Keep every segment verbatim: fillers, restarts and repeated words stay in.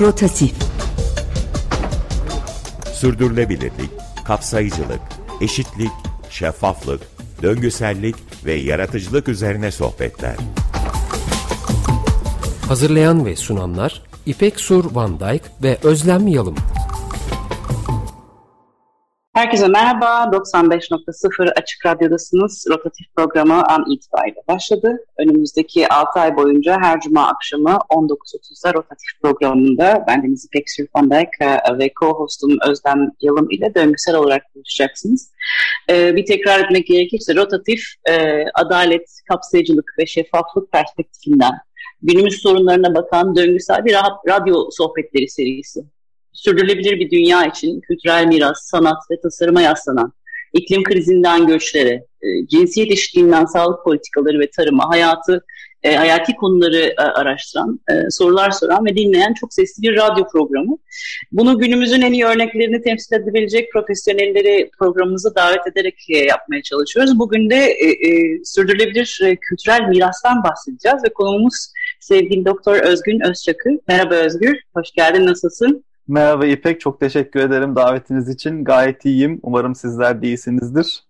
Rotatif. Sürdürülebilirlik, kapsayıcılık, eşitlik, şeffaflık, döngüsellik ve yaratıcılık üzerine sohbetler. Hazırlayan ve sunanlar İpek Sur Van Dijk ve Özlem Yalım. Herkese merhaba, doksan beş nokta sıfır Açık Radyo'dasınız. Rotatif programı an itibariyle başladı. Önümüzdeki altı ay boyunca her cuma akşamı on dokuz otuzda Rotatif programında bendeniz İpek Sur Van Dijk ve co-hostum Özlem Yalım ile döngüsel olarak konuşacaksınız. Ee, bir tekrar etmek gerekirse rotatif, e, adalet, kapsayıcılık ve şeffaflık perspektifinden günümüz sorunlarına bakan döngüsel bir radyo sohbetleri serisi. Sürdürülebilir bir dünya için kültürel miras, sanat ve tasarıma yaslanan, iklim krizinden göçlere, e, cinsiyet eşitliğinden sağlık politikaları ve tarıma, hayatı, e, hayati konuları e, araştıran, e, sorular soran ve dinleyen çok sesli bir radyo programı. Bunu günümüzün en iyi örneklerini temsil edebilecek profesyonelleri programımıza davet ederek e, yapmaya çalışıyoruz. Bugün de e, e, sürdürülebilir e, kültürel mirastan bahsedeceğiz ve konuğumuz sevgili Doktor Özgün Özçakır. Merhaba Özgür, hoş geldin, nasılsın? Merhaba İpek, çok teşekkür ederim davetiniz için. Gayet iyiyim. Umarım sizler de iyisinizdir.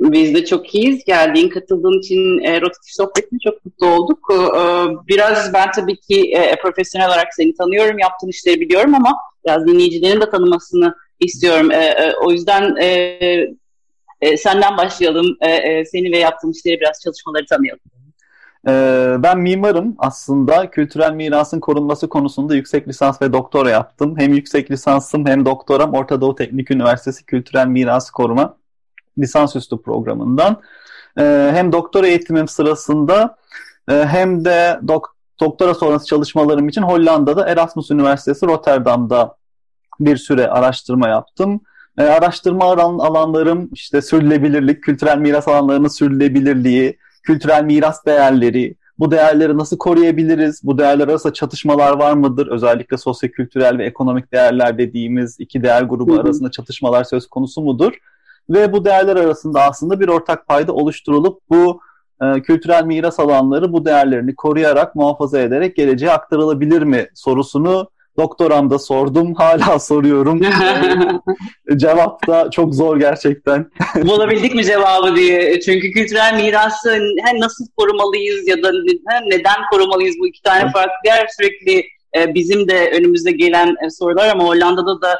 Biz de çok iyiyiz. Geldiğin, katıldığın için e, rotatif sohbetine çok mutlu olduk. E, biraz ben tabii ki e, profesyonel olarak seni tanıyorum, yaptığın işleri biliyorum ama biraz dinleyicilerin de tanımasını istiyorum. E, e, o yüzden e, e, senden başlayalım. E, e, seni ve yaptığın işleri, biraz çalışmaları tanıyalım. Ben mimarım aslında. Kültürel mirasın korunması konusunda yüksek lisans ve doktora yaptım. Hem yüksek lisansım hem doktoram Orta Doğu Teknik Üniversitesi Kültürel Miras Koruma lisansüstü programından. Hem doktora eğitimim sırasında hem de doktora sonrası çalışmalarım için Hollanda'da Erasmus Üniversitesi Rotterdam'da bir süre araştırma yaptım. Araştırma alanlarım işte sürdürülebilirlik, kültürel miras alanlarının sürdürülebilirliği, kültürel miras değerleri, bu değerleri nasıl koruyabiliriz, bu değerler arasında çatışmalar var mıdır? Özellikle sosyokültürel ve ekonomik değerler dediğimiz iki değer grubu Hı-hı. arasında çatışmalar söz konusu mudur? Ve bu değerler arasında aslında bir ortak payda oluşturulup bu e, kültürel miras alanları bu değerlerini koruyarak, muhafaza ederek geleceğe aktarılabilir mi sorusunu doktoramda sordum, hala soruyorum. Cevap da çok zor gerçekten. Bulabildik mi cevabı diye. Çünkü kültürel mirası nasıl korumalıyız ya da neden korumalıyız, bu iki tane farklı yer sürekli bizim de önümüzde gelen sorular. Ama Hollanda'da da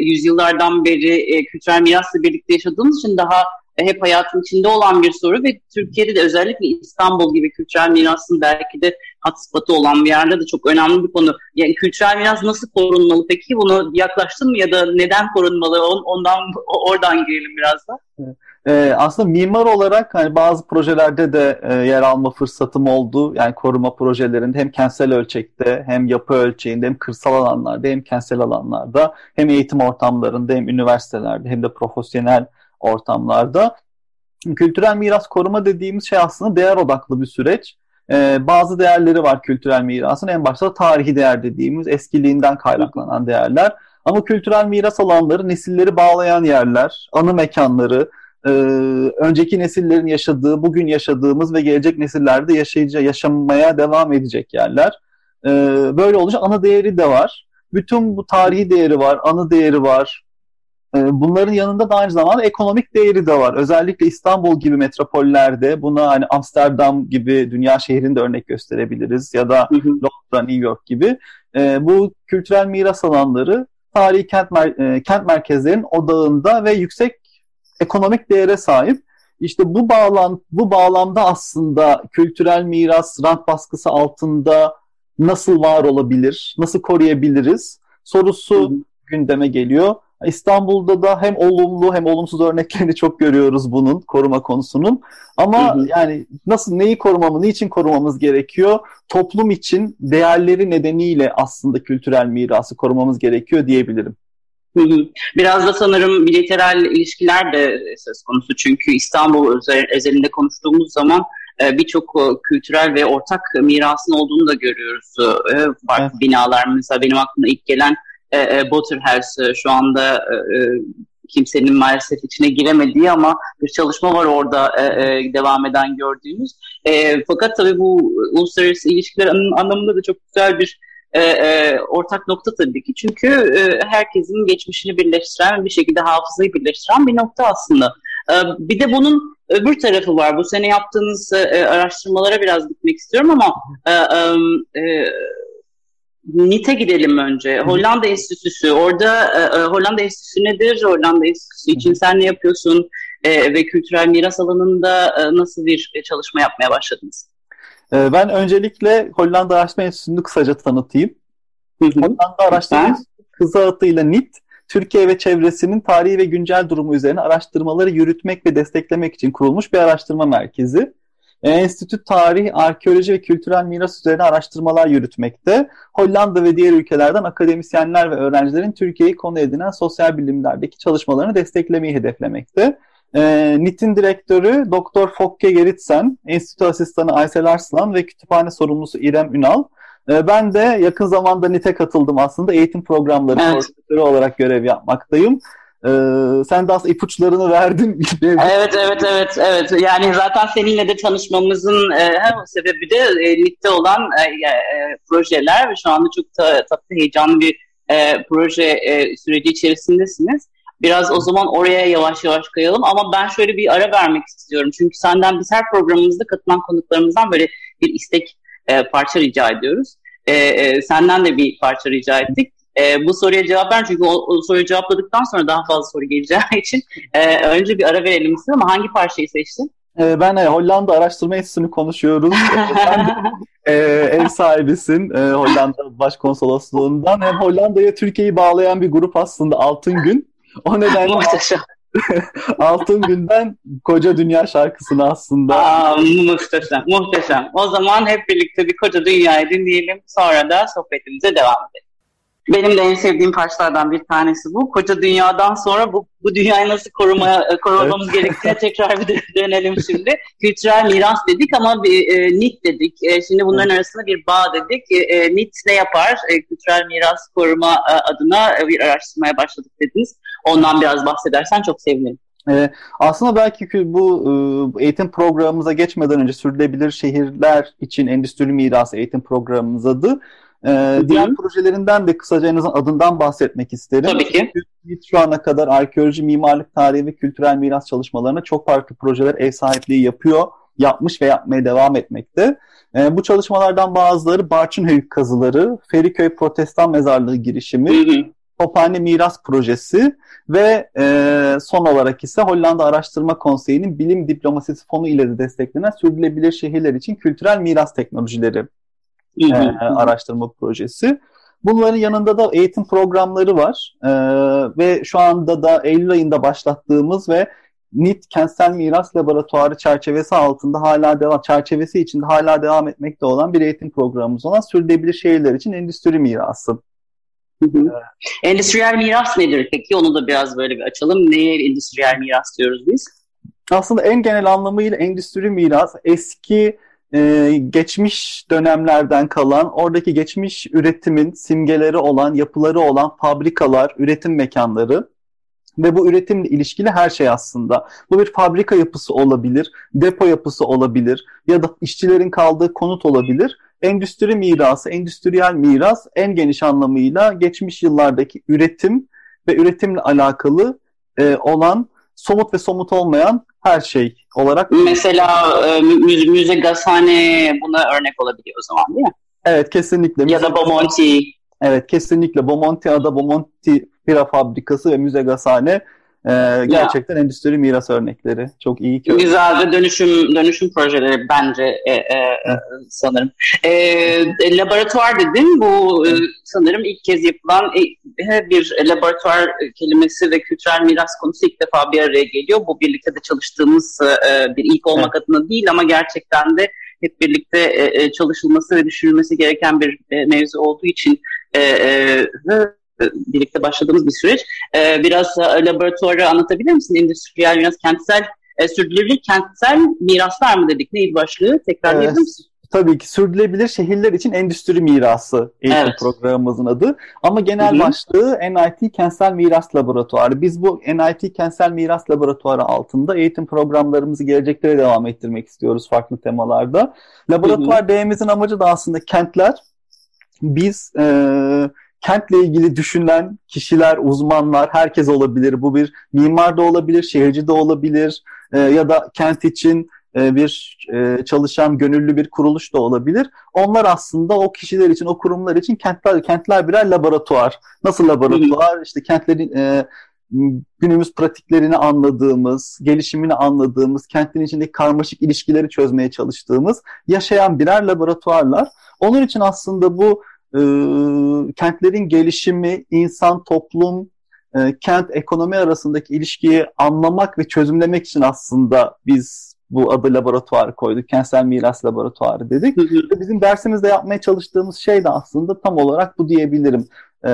yüzyıllardan beri kültürel mirasla birlikte yaşadığımız için daha hep hayatın içinde olan bir soru ve Türkiye'de de özellikle İstanbul gibi kültürel mirasın belki de hotspot'u olan bir yerde de çok önemli bir konu. Yani kültürel miras nasıl korunmalı peki? Bunu yaklaştın mı ya da neden korunmalı? Ondan oradan girelim biraz da. Evet. Ee, aslında mimar olarak hani bazı projelerde de e, yer alma fırsatım oldu. Yani koruma projelerinde hem kentsel ölçekte, hem yapı ölçeğinde, hem kırsal alanlarda, hem kentsel alanlarda, hem eğitim ortamlarında, hem üniversitelerde, hem de profesyonel ortamlarda. Kültürel miras koruma dediğimiz şey aslında değer odaklı bir süreç. Ee, bazı değerleri var kültürel mirasın. En başta tarihi değer dediğimiz eskiliğinden kaynaklanan değerler. Ama kültürel miras alanları nesilleri bağlayan yerler, anı mekanları, e, önceki nesillerin yaşadığı, bugün yaşadığımız ve gelecek nesillerde yaşayacak, yaşamaya devam edecek yerler. E, böyle olunca ana değeri de var. Bütün bu tarihi değeri var, anı değeri var. Bunların yanında da aynı zamanda ekonomik değeri de var. Özellikle İstanbul gibi metropollerde, buna hani Amsterdam gibi dünya şehrinde örnek gösterebiliriz ya da Londra, New York gibi. Bu kültürel miras alanları tarihi kent, mer- kent merkezlerinin odağında ve yüksek ekonomik değere sahip. İşte bu bağlam bu bağlamda aslında kültürel miras rant baskısı altında nasıl var olabilir, nasıl koruyabiliriz sorusu Hı-hı. gündeme geliyor. İstanbul'da da hem olumlu hem olumsuz örneklerini çok görüyoruz bunun, koruma konusunun. Ama hı hı. yani nasıl, neyi korumamız, niçin korumamız gerekiyor? Toplum için değerleri nedeniyle aslında kültürel mirası korumamız gerekiyor diyebilirim. Hı hı. Biraz da sanırım bilateral ilişkiler de söz konusu. Çünkü İstanbul özelinde konuştuğumuz zaman birçok kültürel ve ortak mirasın olduğunu da görüyoruz. Farklı evet. binalar, mesela benim aklıma ilk gelen Botterhouse, şu anda e, kimsenin maalesef içine giremediği ama bir çalışma var orada e, e, devam eden gördüğümüz. E, fakat tabii bu uluslararası ilişkiler anlamında da çok güzel bir e, e, ortak nokta tabii ki. Çünkü e, herkesin geçmişini birleştiren, bir şekilde hafızayı birleştiren bir nokta aslında. E, bir de bunun öbür tarafı var. Bu sene yaptığınız e, araştırmalara biraz gitmek istiyorum ama e, e, N I T'e gidelim önce. Hollanda Enstitüsü. Orada e, Hollanda Enstitüsü nedir? Hollanda Enstitüsü için sen ne yapıyorsun? E, ve kültürel miras alanında e, nasıl bir çalışma yapmaya başladınız? Ben öncelikle Hollanda Araştırma Enstitüsü'nü kısaca tanıtayım. Hollanda Araştırma Enstitüsü, kısa adıyla N I T, Türkiye ve çevresinin tarihi ve güncel durumu üzerine araştırmaları yürütmek ve desteklemek için kurulmuş bir araştırma merkezi. Enstitü tarih, arkeoloji ve kültürel miras üzerine araştırmalar yürütmekte. Hollanda ve diğer ülkelerden akademisyenler ve öğrencilerin Türkiye'yi konu edinen sosyal bilimlerdeki çalışmalarını desteklemeyi hedeflemekte. E, N I T'in direktörü Doktor Fokke Geritsen, enstitü asistanı Aysel Arslan ve kütüphane sorumlusu İrem Ünal. E, ben de yakın zamanda N I T'e katıldım aslında. Eğitim programları koordinatörü olarak görev yapmaktayım. E, sen de aslında ipuçlarını verdin. evet, evet, evet, evet. Yani zaten seninle de tanışmamızın e, hem sebebi de e, N I T'te olan e, e, projeler ve şu anda çok ta, tatlı, heyecanlı bir e, proje e, süreci içerisindesiniz. Biraz o zaman oraya yavaş yavaş kayalım ama ben şöyle bir ara vermek istiyorum. Çünkü senden biz her programımızda katılan konuklarımızdan böyle bir istek e, parça rica ediyoruz. E, e, senden de bir parça rica ettik. E, bu soruya cevap ver çünkü o, o soruyu cevapladıktan sonra daha fazla soru geleceği için e, önce bir ara verelim istedim ama hangi parçayı seçtin? E, ben e, Hollanda Araştırma Enstitüsü'nü konuşuyoruz. Ben de e, ev sahibisin e, Hollanda Başkonsolosluğundan. Hem Hollanda'ya Türkiye'yi bağlayan bir grup aslında Altın Gün. O nedenle Altın Gün'den Koca Dünya şarkısını aslında. Aa, muhteşem, muhteşem. O zaman hep birlikte bir Koca Dünya'yı dinleyelim. Sonra da sohbetimize devam edelim. Benim de en sevdiğim parçalardan bir tanesi bu. Koca Dünya'dan sonra bu, bu dünyayı nasıl korumaya, korumamız evet. gerektiğine tekrar bir dönelim şimdi. Kültürel miras dedik ama bir e, N I T dedik. E, şimdi bunların evet. arasında bir bağ dedik. E, e, N I T ne yapar? E, kültürel miras koruma e, adına e, bir araştırmaya başladık dediniz. Ondan biraz bahsedersen çok sevinirim. Ee, aslında belki bu e, eğitim programımıza geçmeden önce Sürdürülebilir Şehirler için Endüstri Mirası eğitim programımız adı. Ee, diğer projelerinden de kısaca en azından adından bahsetmek isterim. Tabii ki. N I T şu ana kadar arkeoloji, mimarlık, tarihi ve kültürel miras çalışmalarına çok farklı projeler ev sahipliği yapıyor, yapmış ve yapmaya devam etmekte. Ee, bu çalışmalardan bazıları Barçınhöyük kazıları, Feriköy Protestan Mezarlığı girişimi, hı hı. Tophane Miras Projesi ve e, son olarak ise Hollanda Araştırma Konseyi'nin Bilim Diplomasisi Fonu ile de desteklenen Sürdürülebilir Şehirler için Kültürel Miras Teknolojileri e, Araştırma Projesi. Bunların yanında da eğitim programları var e, ve şu anda da Eylül ayında başlattığımız ve N I T Kentsel Miras Laboratuvarı çerçevesi altında hala devam çerçevesi içinde hala devam etmekte olan bir eğitim programımız olan Sürdürülebilir Şehirler için Endüstri Mirası. Hı hı. Endüstriyel miras nedir peki? Onu da biraz böyle bir açalım. Neye endüstriyel miras diyoruz biz? Aslında en genel anlamıyla endüstri miras eski e, geçmiş dönemlerden kalan, oradaki geçmiş üretimin simgeleri olan, yapıları olan fabrikalar, üretim mekanları ve bu üretimle ilişkili her şey aslında. Bu bir fabrika yapısı olabilir, depo yapısı olabilir ya da işçilerin kaldığı konut olabilir. Endüstri mirası, endüstriyel miras en geniş anlamıyla geçmiş yıllardaki üretim ve üretimle alakalı e, olan somut ve somut olmayan her şey olarak. Mesela e, müze, müze gazhane buna örnek olabiliyor o zaman değil mi? Evet kesinlikle. Müze ya da Bomonti. Evet kesinlikle Bomonti ada Bomonti Pira Fabrikası ve müze gazhane. Ee, gerçekten ya. Endüstri miras örnekleri çok iyi ki. Güzel ve dönüşüm dönüşüm projeleri bence e, e, evet. sanırım. E, e, laboratuvar dedim bu evet. e, sanırım ilk kez yapılan e, bir laboratuvar kelimesi ve kültürel miras konusu ilk defa bir araya geliyor. Bu birlikte de çalıştığımız e, bir ilk olmak evet. adına değil ama gerçekten de hep birlikte e, e, çalışılması ve düşünülmesi gereken bir e, mevzu olduğu için e, e, birlikte başladığımız bir süreç. Ee, biraz laboratuvarı anlatabilir misin? Endüstriyel miras, kentsel, e, sürdürülebilir kentsel miraslar mı dedik? Neydi başlığı? Tekrar evet, diyebilir misin? Tabii ki. Sürdürülebilir şehirler için endüstri mirası eğitim evet. programımızın adı. Ama genel Hı-hı. başlığı N I T Kentsel Miras Laboratuvarı. Biz bu N I T Kentsel Miras Laboratuvarı altında eğitim programlarımızı geleceklere devam ettirmek istiyoruz farklı temalarda. Laboratuvar Hı-hı. D'mizin amacı da aslında kentler, biz e, kentle ilgili düşünen kişiler, uzmanlar, herkes olabilir. Bu bir mimar da olabilir, şehirci de olabilir e, ya da kent için e, bir e, çalışan gönüllü bir kuruluş da olabilir. Onlar aslında o kişiler için, o kurumlar için kentler, kentler birer laboratuvar. Nasıl laboratuvar? İşte kentlerin... E, günümüz pratiklerini anladığımız, gelişimini anladığımız, kentin içindeki karmaşık ilişkileri çözmeye çalıştığımız yaşayan birer laboratuvarlar. Onun için aslında bu e, kentlerin gelişimi, insan, toplum, e, kent, ekonomi arasındaki ilişkiyi anlamak ve çözümlemek için aslında biz bu adı laboratuvarı koyduk. Kentsel Miras Laboratuvarı dedik. Bizim dersimizde yapmaya çalıştığımız şey de aslında tam olarak bu diyebilirim. Ee,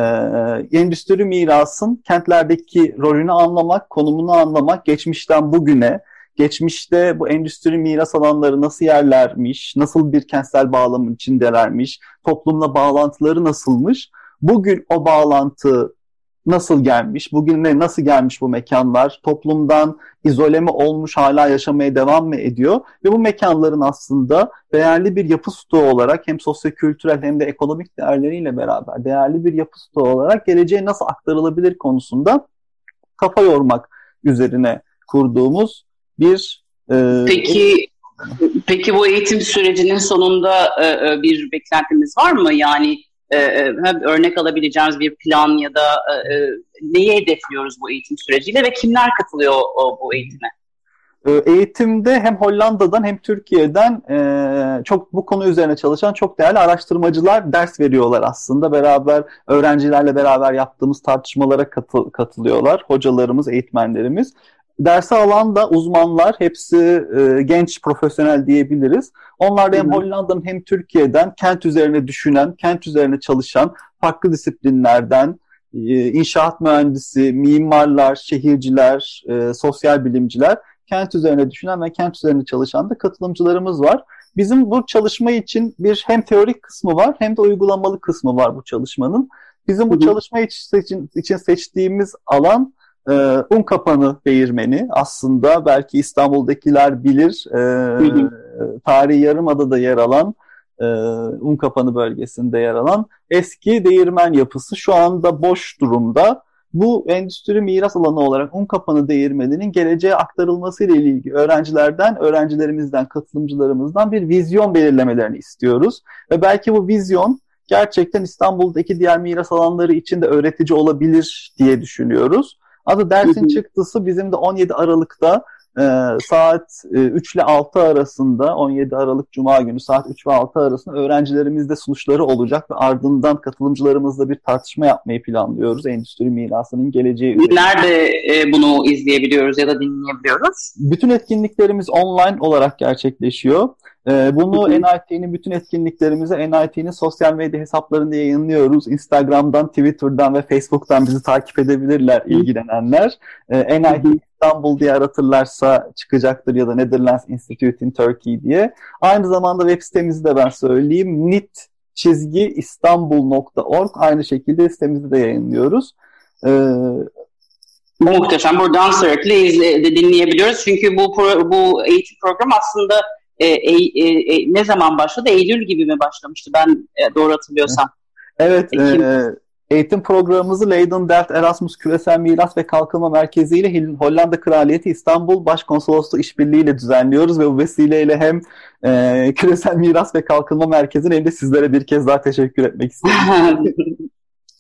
endüstri mirasın kentlerdeki rolünü anlamak, konumunu anlamak, geçmişten bugüne, geçmişte bu endüstri miras alanları nasıl yerlermiş, nasıl bir kentsel bağlamın içindelermiş, toplumla bağlantıları nasılmış, bugün o bağlantı nasıl gelmiş, bugüne nasıl gelmiş bu mekanlar, toplumdan izole mi olmuş, hala yaşamaya devam mı ediyor ve bu mekanların aslında değerli bir yapı stoğu olarak hem sosyo-kültürel hem de ekonomik değerleriyle beraber değerli bir yapı stoğu olarak geleceğe nasıl aktarılabilir konusunda kafa yormak üzerine kurduğumuz bir... E, Peki... Peki bu eğitim sürecinin sonunda e, bir beklentimiz var mı? Yani Ee, örnek alabileceğimiz bir plan ya da e, neyi hedefliyoruz bu eğitim süreciyle ve kimler katılıyor o, bu eğitime? Eğitimde hem Hollanda'dan hem Türkiye'den e, çok bu konu üzerine çalışan çok değerli araştırmacılar ders veriyorlar aslında. Beraber öğrencilerle beraber yaptığımız tartışmalara katı, katılıyorlar hocalarımız, eğitmenlerimiz. Dersi alan da uzmanlar, hepsi e, genç profesyonel diyebiliriz. Onlar da hem Hollanda'nın hem Türkiye'den kent üzerine düşünen, kent üzerine çalışan farklı disiplinlerden e, inşaat mühendisi, mimarlar, şehirciler, e, sosyal bilimciler, kent üzerine düşünen ve kent üzerine çalışan da katılımcılarımız var. Bizim bu çalışma için bir hem teorik kısmı var hem de uygulamalı kısmı var bu çalışmanın. Bizim bu Hı-hı. çalışma için, için seçtiğimiz alan Unkapanı Değirmeni. Aslında belki İstanbul'dakiler bilir, e, tarihi Yarımada'da yer alan, e, Unkapanı bölgesinde yer alan eski değirmen yapısı şu anda boş durumda. Bu endüstri miras alanı olarak Unkapanı Değirmeni'nin geleceğe aktarılmasıyla ilgili öğrencilerden, öğrencilerimizden, katılımcılarımızdan bir vizyon belirlemelerini istiyoruz. Ve belki bu vizyon gerçekten İstanbul'daki diğer miras alanları için de öğretici olabilir diye düşünüyoruz. Adı dersin hı hı. çıktısı bizim de on yedi Aralık'ta e, saat e, üç ile altı arasında, on yedi Aralık Cuma günü saat üç ve altı arasında öğrencilerimizde sunuşları olacak ve ardından katılımcılarımızla bir tartışma yapmayı planlıyoruz. Endüstri mirasının geleceği üzerine. Nerede e, bunu izleyebiliyoruz ya da dinleyebiliyoruz? Bütün etkinliklerimiz online olarak gerçekleşiyor. Bunu N I T'nin bütün etkinliklerimize N I T'nin sosyal medya hesaplarında yayınlıyoruz. Instagram'dan, Twitter'dan ve Facebook'tan bizi takip edebilirler ilgilenenler. N I T İstanbul diye aratırlarsa çıkacaktır ya da Netherlands Institute in Turkey diye. Aynı zamanda web sitemizi de ben söyleyeyim. nit çizgi istanbul nokta org aynı şekilde sitemizde de yayınlıyoruz. Ee, Muhteşem. Buradan sürekli dinleyebiliyoruz. Çünkü bu, pro, bu eğitim programı aslında E, e, e, ne zaman başladı? Eylül gibi mi başlamıştı? Ben e, doğru hatırlıyorsam. Evet. E, eğitim programımızı Leiden Delt Erasmus Küresel Miras ve Kalkınma Merkezi ile Hollanda Kraliyeti İstanbul Başkonsolosluğu işbirliğiyle düzenliyoruz ve bu vesileyle hem e, Küresel Miras ve Kalkınma Merkezi'ne hem de sizlere bir kez daha teşekkür etmek istiyorum.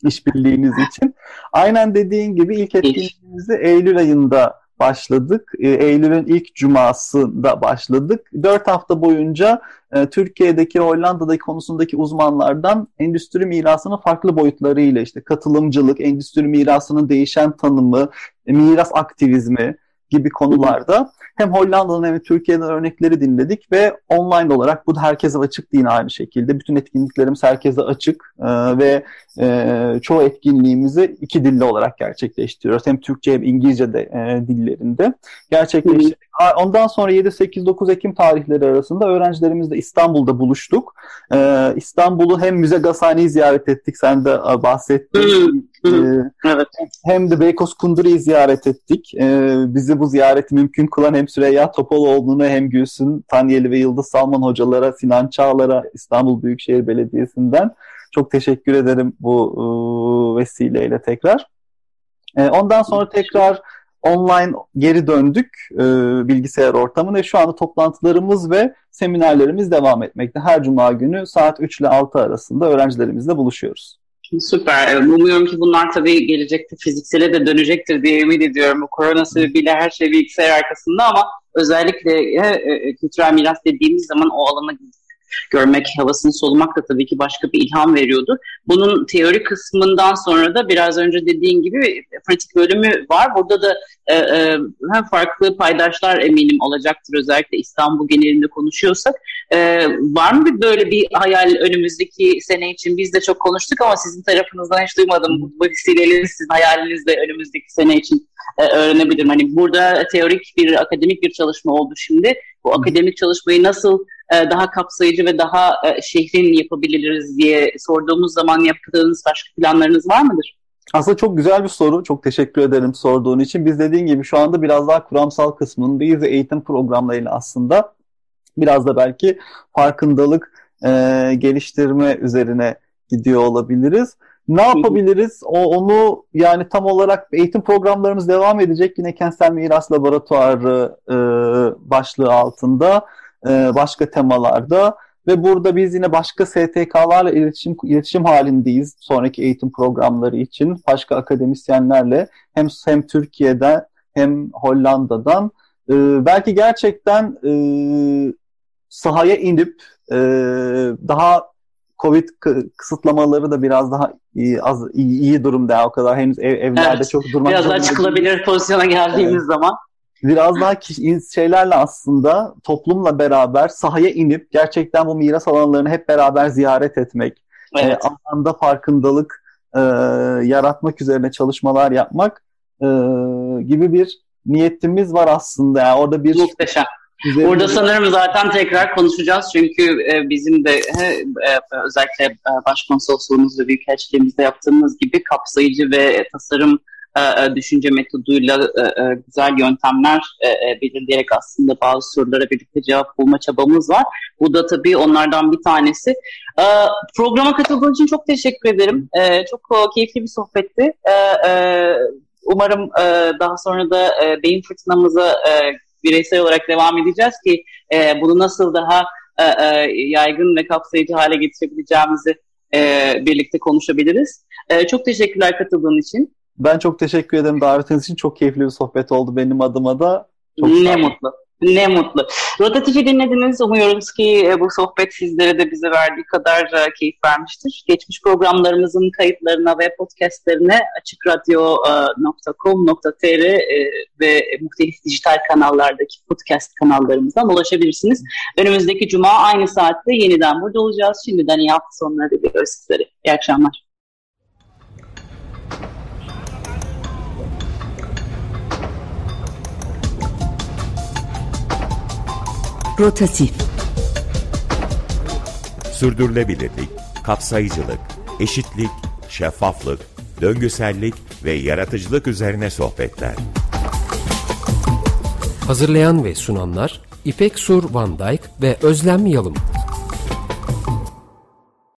İşbirliğiniz için. Aynen dediğin gibi ilk etkinliğimizi Eylül ayında başladık. Eylül'ün ilk cumasında başladık. Dört hafta boyunca Türkiye'deki, Hollanda'daki konusundaki uzmanlardan endüstri mirasının farklı boyutlarıyla işte katılımcılık, endüstri mirasının değişen tanımı, miras aktivizmi gibi konularda hem Hollanda'nın hem Türkiye'den örnekleri dinledik ve online olarak bu da herkese açık değil aynı şekilde. Bütün etkinliklerimiz herkese açık ve çoğu etkinliğimizi iki dilli olarak gerçekleştiriyoruz. Hem Türkçe hem İngilizce de dillerinde gerçekleştirdik. Ondan sonra yedi, sekiz, dokuz Ekim tarihleri arasında öğrencilerimizle İstanbul'da buluştuk. İstanbul'u hem Müze Gazhane'yi ziyaret ettik, sen de bahsettin. Evet. Hem de Beykoz Kunduri'yi ziyaret ettik. Bizi bu ziyareti mümkün kılan hem Süreyya Topaloğlu'nu hem Gülsün Tanyeli ve Yıldız Salman hocalara, Sinan Çağlar'a, İstanbul Büyükşehir Belediyesi'nden Çok teşekkür ederim bu vesileyle tekrar. Ondan sonra tekrar online geri döndük bilgisayar ortamına. Şu anda toplantılarımız ve seminerlerimiz devam etmekte. Her cuma günü saat üç ile altı arasında öğrencilerimizle buluşuyoruz. Süper. Umuyorum ki bunlar tabii gelecekte fiziksele de dönecektir diye emin ediyorum. Bu korona sebebiyle her şey bilgisayar arkasında ama özellikle kültürel miras dediğimiz zaman o alanı görmek, havasını solumak da tabii ki başka bir ilham veriyordu. Bunun teori kısmından sonra da biraz önce dediğin gibi pratik bölümü var. Burada da e, e, hem farklı paydaşlar eminim olacaktır, özellikle İstanbul genelinde konuşuyorsak. E, var mı bir böyle bir hayal önümüzdeki sene için? Biz de çok konuştuk ama sizin tarafınızdan hiç duymadım. Bu vesileyle sizin hayalinizle önümüzdeki sene için e, öğrenebilirim. Hani burada teorik bir, akademik bir çalışma oldu şimdi. Bu akademik çalışmayı nasıl daha kapsayıcı ve daha şehrin yapabiliriz diye sorduğumuz zaman yaptığınız başka planlarınız var mıdır? Aslında çok güzel bir soru. Çok teşekkür ederim sorduğun için. Biz dediğin gibi şu anda biraz daha kuramsal kısmındayız ve eğitim programlarıyla aslında biraz da belki farkındalık e, geliştirme üzerine gidiyor olabiliriz. Ne yapabiliriz? O, onu yani tam olarak eğitim programlarımız devam edecek. Yine Kentsel Miras Laboratuvarı e, başlığı altında. Başka temalarda ve burada biz yine başka S T K'larla iletişim, iletişim halindeyiz sonraki eğitim programları için. Başka akademisyenlerle hem hem Türkiye'den hem Hollanda'dan ee, belki gerçekten e, sahaya inip e, daha Covid kısıtlamaları da biraz daha iyi, az, iyi, iyi durumda. O kadar henüz ev, evlerde evet, çok durmak biraz daha çıkılabilir pozisyona geldiğimiz evet. zaman. Biraz daha şeylerle aslında toplumla beraber sahaya inip gerçekten bu miras alanlarını hep beraber ziyaret etmek, evet. e, alanda farkındalık e, yaratmak üzerine çalışmalar yapmak e, gibi bir niyetimiz var aslında. Yani orada bir muhteşem. Orada sanırım zaten tekrar konuşacağız çünkü bizim de özellikle başkonsolosluğumuz ve büyükelçiliğimizde yaptığımız gibi kapsayıcı ve tasarım düşünce metoduyla güzel yöntemler belirleyerek aslında bazı sorulara birlikte cevap bulma çabamız var. Bu da tabii onlardan bir tanesi. Programa katıldığın için çok teşekkür ederim. Çok keyifli bir sohbetti. Umarım daha sonra da beyin fırtınamıza bireysel olarak devam edeceğiz ki bunu nasıl daha yaygın ve kapsayıcı hale getirebileceğimizi birlikte konuşabiliriz. Çok teşekkürler katıldığın için. Ben çok teşekkür ederim davetiniz için. Çok keyifli bir sohbet oldu benim adıma da. Çok ne mutlu. Ne mutlu. Rotatif'i dinlediniz. Umuyoruz ki bu sohbet sizlere de bize verdiği kadar keyif vermiştir. Geçmiş programlarımızın kayıtlarına ve podcastlerine acik radyo nokta com nokta tr ve muhtelif dijital kanallardaki podcast kanallarımızdan ulaşabilirsiniz. Önümüzdeki cuma aynı saatte yeniden burada olacağız. Şimdiden iyi hafta sonları diliyoruz sizlere. İyi akşamlar. Rotatif. Sürdürülebilirlik, kapsayıcılık, eşitlik, şeffaflık, döngüsellik ve yaratıcılık üzerine sohbetler. Hazırlayan ve sunanlar İpek Sur Van Dijk ve Özlem Yalım.